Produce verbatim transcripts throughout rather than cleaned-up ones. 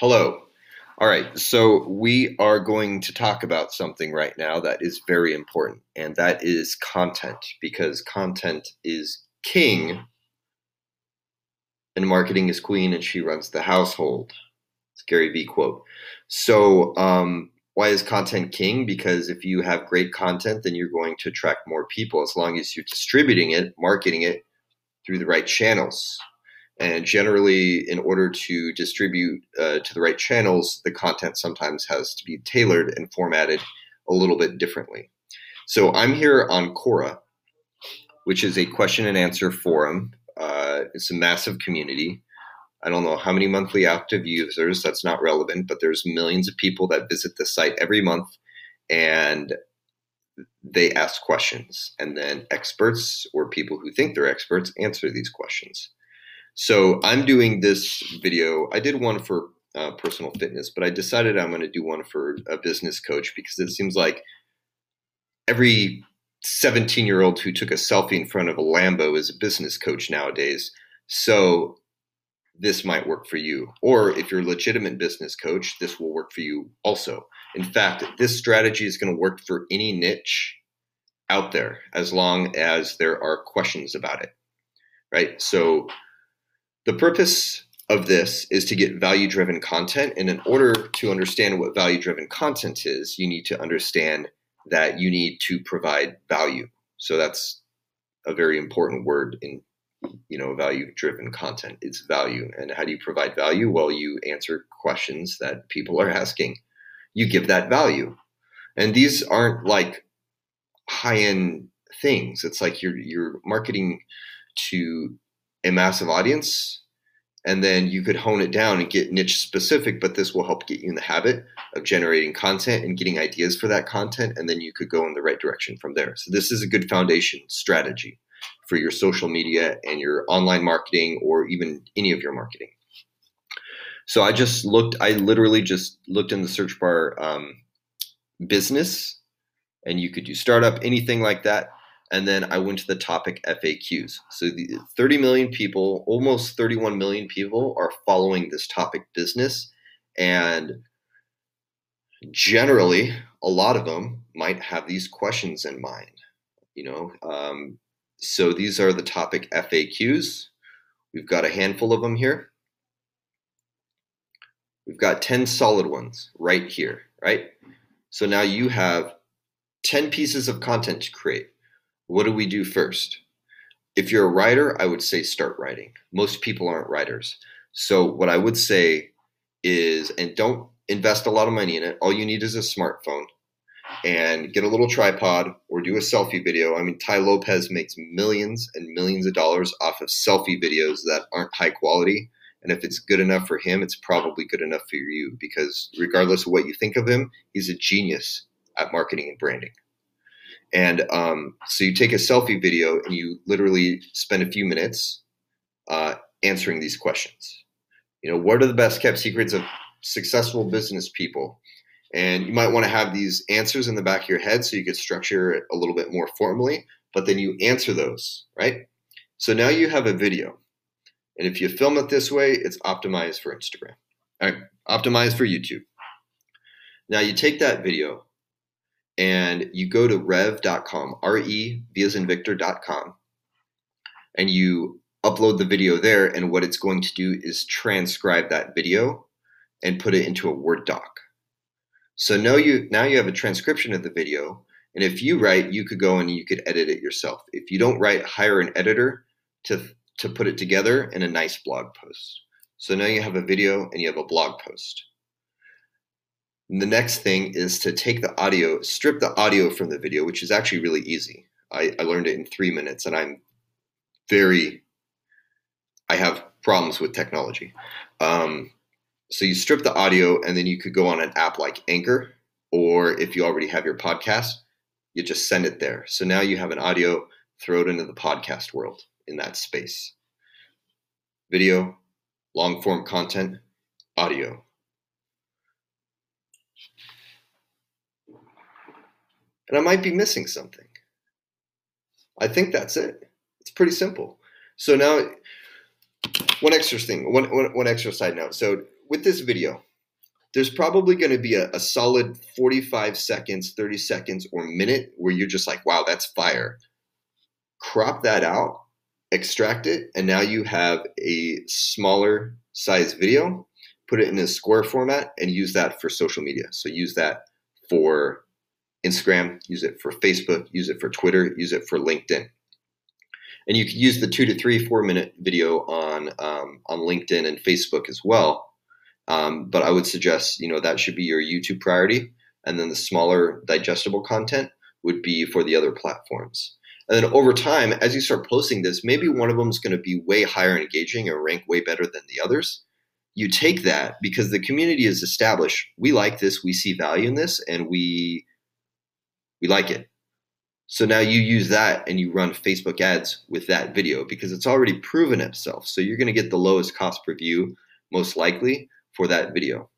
Hello. All right. So we are going to talk about something right now that is very important, and that is content, because content is king and marketing is queen, and she runs the household. It's Gary V quote. So um, why is content king? Because if you have great content, then you're going to attract more people as long as you're distributing it, marketing it through the right channels. And generally, in order to distribute uh, to the right channels, the content sometimes has to be tailored and formatted a little bit differently. So I'm here on Quora, which is a question and answer forum. Uh, it's a massive community. I don't know how many monthly active users. That's not relevant, but there's millions of people that visit the site every month, and they ask questions. And then experts or people who think they're experts answer these questions. So I'm doing this video. I did one for uh, personal fitness, but I decided I'm going to do one for a business coach, because it seems like every seventeen-year-old who took a selfie in front of a Lambo is a business coach nowadays. So this might work for you. Or if you're a legitimate business coach, this will work for you also. In fact, this strategy is going to work for any niche out there as long as there are questions about it, right? So the purpose of this is to get value-driven content, and in order to understand what value-driven content is, you need to understand that you need to provide value. So that's a very important word in, you know, value-driven content. It's value. And how do you provide value? Well, you answer questions that people are asking. You give that value. And these aren't like high-end things. It's like you're you're marketing to a massive audience, and then you could hone it down and get niche specific, but this will help get you in the habit of generating content and getting ideas for that content, and then you could go in the right direction from there. So this is a good foundation strategy for your social media and your online marketing, or even any of your marketing. So I just looked, I literally just looked in the search bar, um, business, and you could do startup, anything like that. And then I went to the topic F A Qs. So the thirty million people, almost thirty-one million people are following this topic business. And generally, a lot of them might have these questions in mind, you know. Um, so these are the topic F A Qs. We've got a handful of them here. We've got ten solid ones right here, right? So now you have ten pieces of content to create. What do we do first? If you're a writer, I would say start writing. Most people aren't writers. So what I would say is, and don't invest a lot of money in it. All you need is a smartphone, and get a little tripod or do a selfie video. I mean, Ty Lopez makes millions and millions of dollars off of selfie videos that aren't high quality. And if it's good enough for him, it's probably good enough for you, because regardless of what you think of him, he's a genius at marketing and branding. And um, so you take a selfie video and you literally spend a few minutes uh, answering these questions. You know, what are the best kept secrets of successful business people? And you might want to have these answers in the back of your head so you could structure it a little bit more formally, but then you answer those, right? So now you have a video. And if you film it this way, it's optimized for Instagram, all right, optimized for YouTube. Now you take that video, and you go to rev dot com, R E, V as in Victor dot com, and you upload the video there. And what it's going to do is transcribe that video and put it into a Word doc. So now you, now you have a transcription of the video. And if you write, you could go and you could edit it yourself. If you don't write, hire an editor to, to put it together in a nice blog post. So now you have a video and you have a blog post. The next thing is to take the audio, strip the audio from the video, which is actually really easy. I, I learned it in three minutes, and I'm very, I have problems with technology. Um, so you strip the audio, and then you could go on an app like Anchor, or if you already have your podcast, you just send it there. So now you have an audio, throw it into the podcast world in that space. Video, long form content, audio. And I might be missing something. I think that's it. It's pretty simple. So now, one extra thing, one, one, one extra side note. So with this video, there's probably going to be a, a solid forty-five seconds, thirty seconds, or minute where you're just like, wow, that's fire. Crop that out, extract it, and now you have a smaller size video. Put it in a square format and use that for social media. So use that for Instagram, use it for Facebook, use it for Twitter, use it for LinkedIn. And you can use the two to three, four minute video on um, on LinkedIn and Facebook as well. Um, but I would suggest, you know, that should be your YouTube priority. And then the smaller digestible content would be for the other platforms. And then over time, as you start posting this, maybe one of them is going to be way higher engaging or rank way better than the others. You take that because the community is established. We like this. We see value in this and we, we like it. So now you use that and you run Facebook ads with that video because it's already proven itself. So you're going to get the lowest cost per view, most likely, for that video.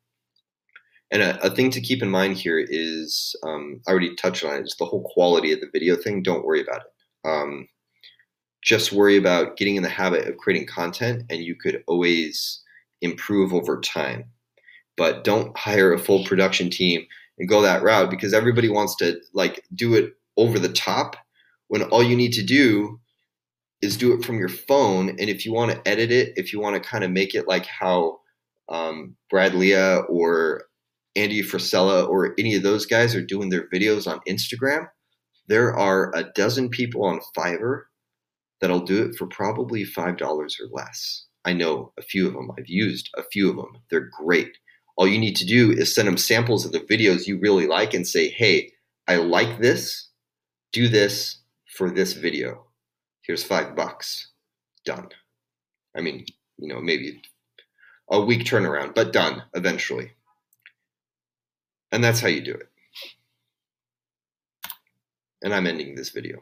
And a, a thing to keep in mind here is, um, I already touched on it, is the whole quality of the video thing. Don't worry about it. Um, just worry about getting in the habit of creating content, and you could always improve over time. But don't hire a full production team and go that route, because everybody wants to like do it over the top when all you need to do is do it from your phone. And if you want to edit it, if you want to kind of make it like how Um, Brad Leah or Andy Frisella or any of those guys are doing their videos on Instagram, there are a dozen people on Fiverr that'll do it for probably five dollars or less. I know a few of them. I've used a few of them. They're great. All you need to do is send them samples of the videos you really like and say, hey, I like this. Do this for this video. Here's five bucks. Done. I mean, you know, maybe a week turnaround, but done eventually. And that's how you do it. And I'm ending this video.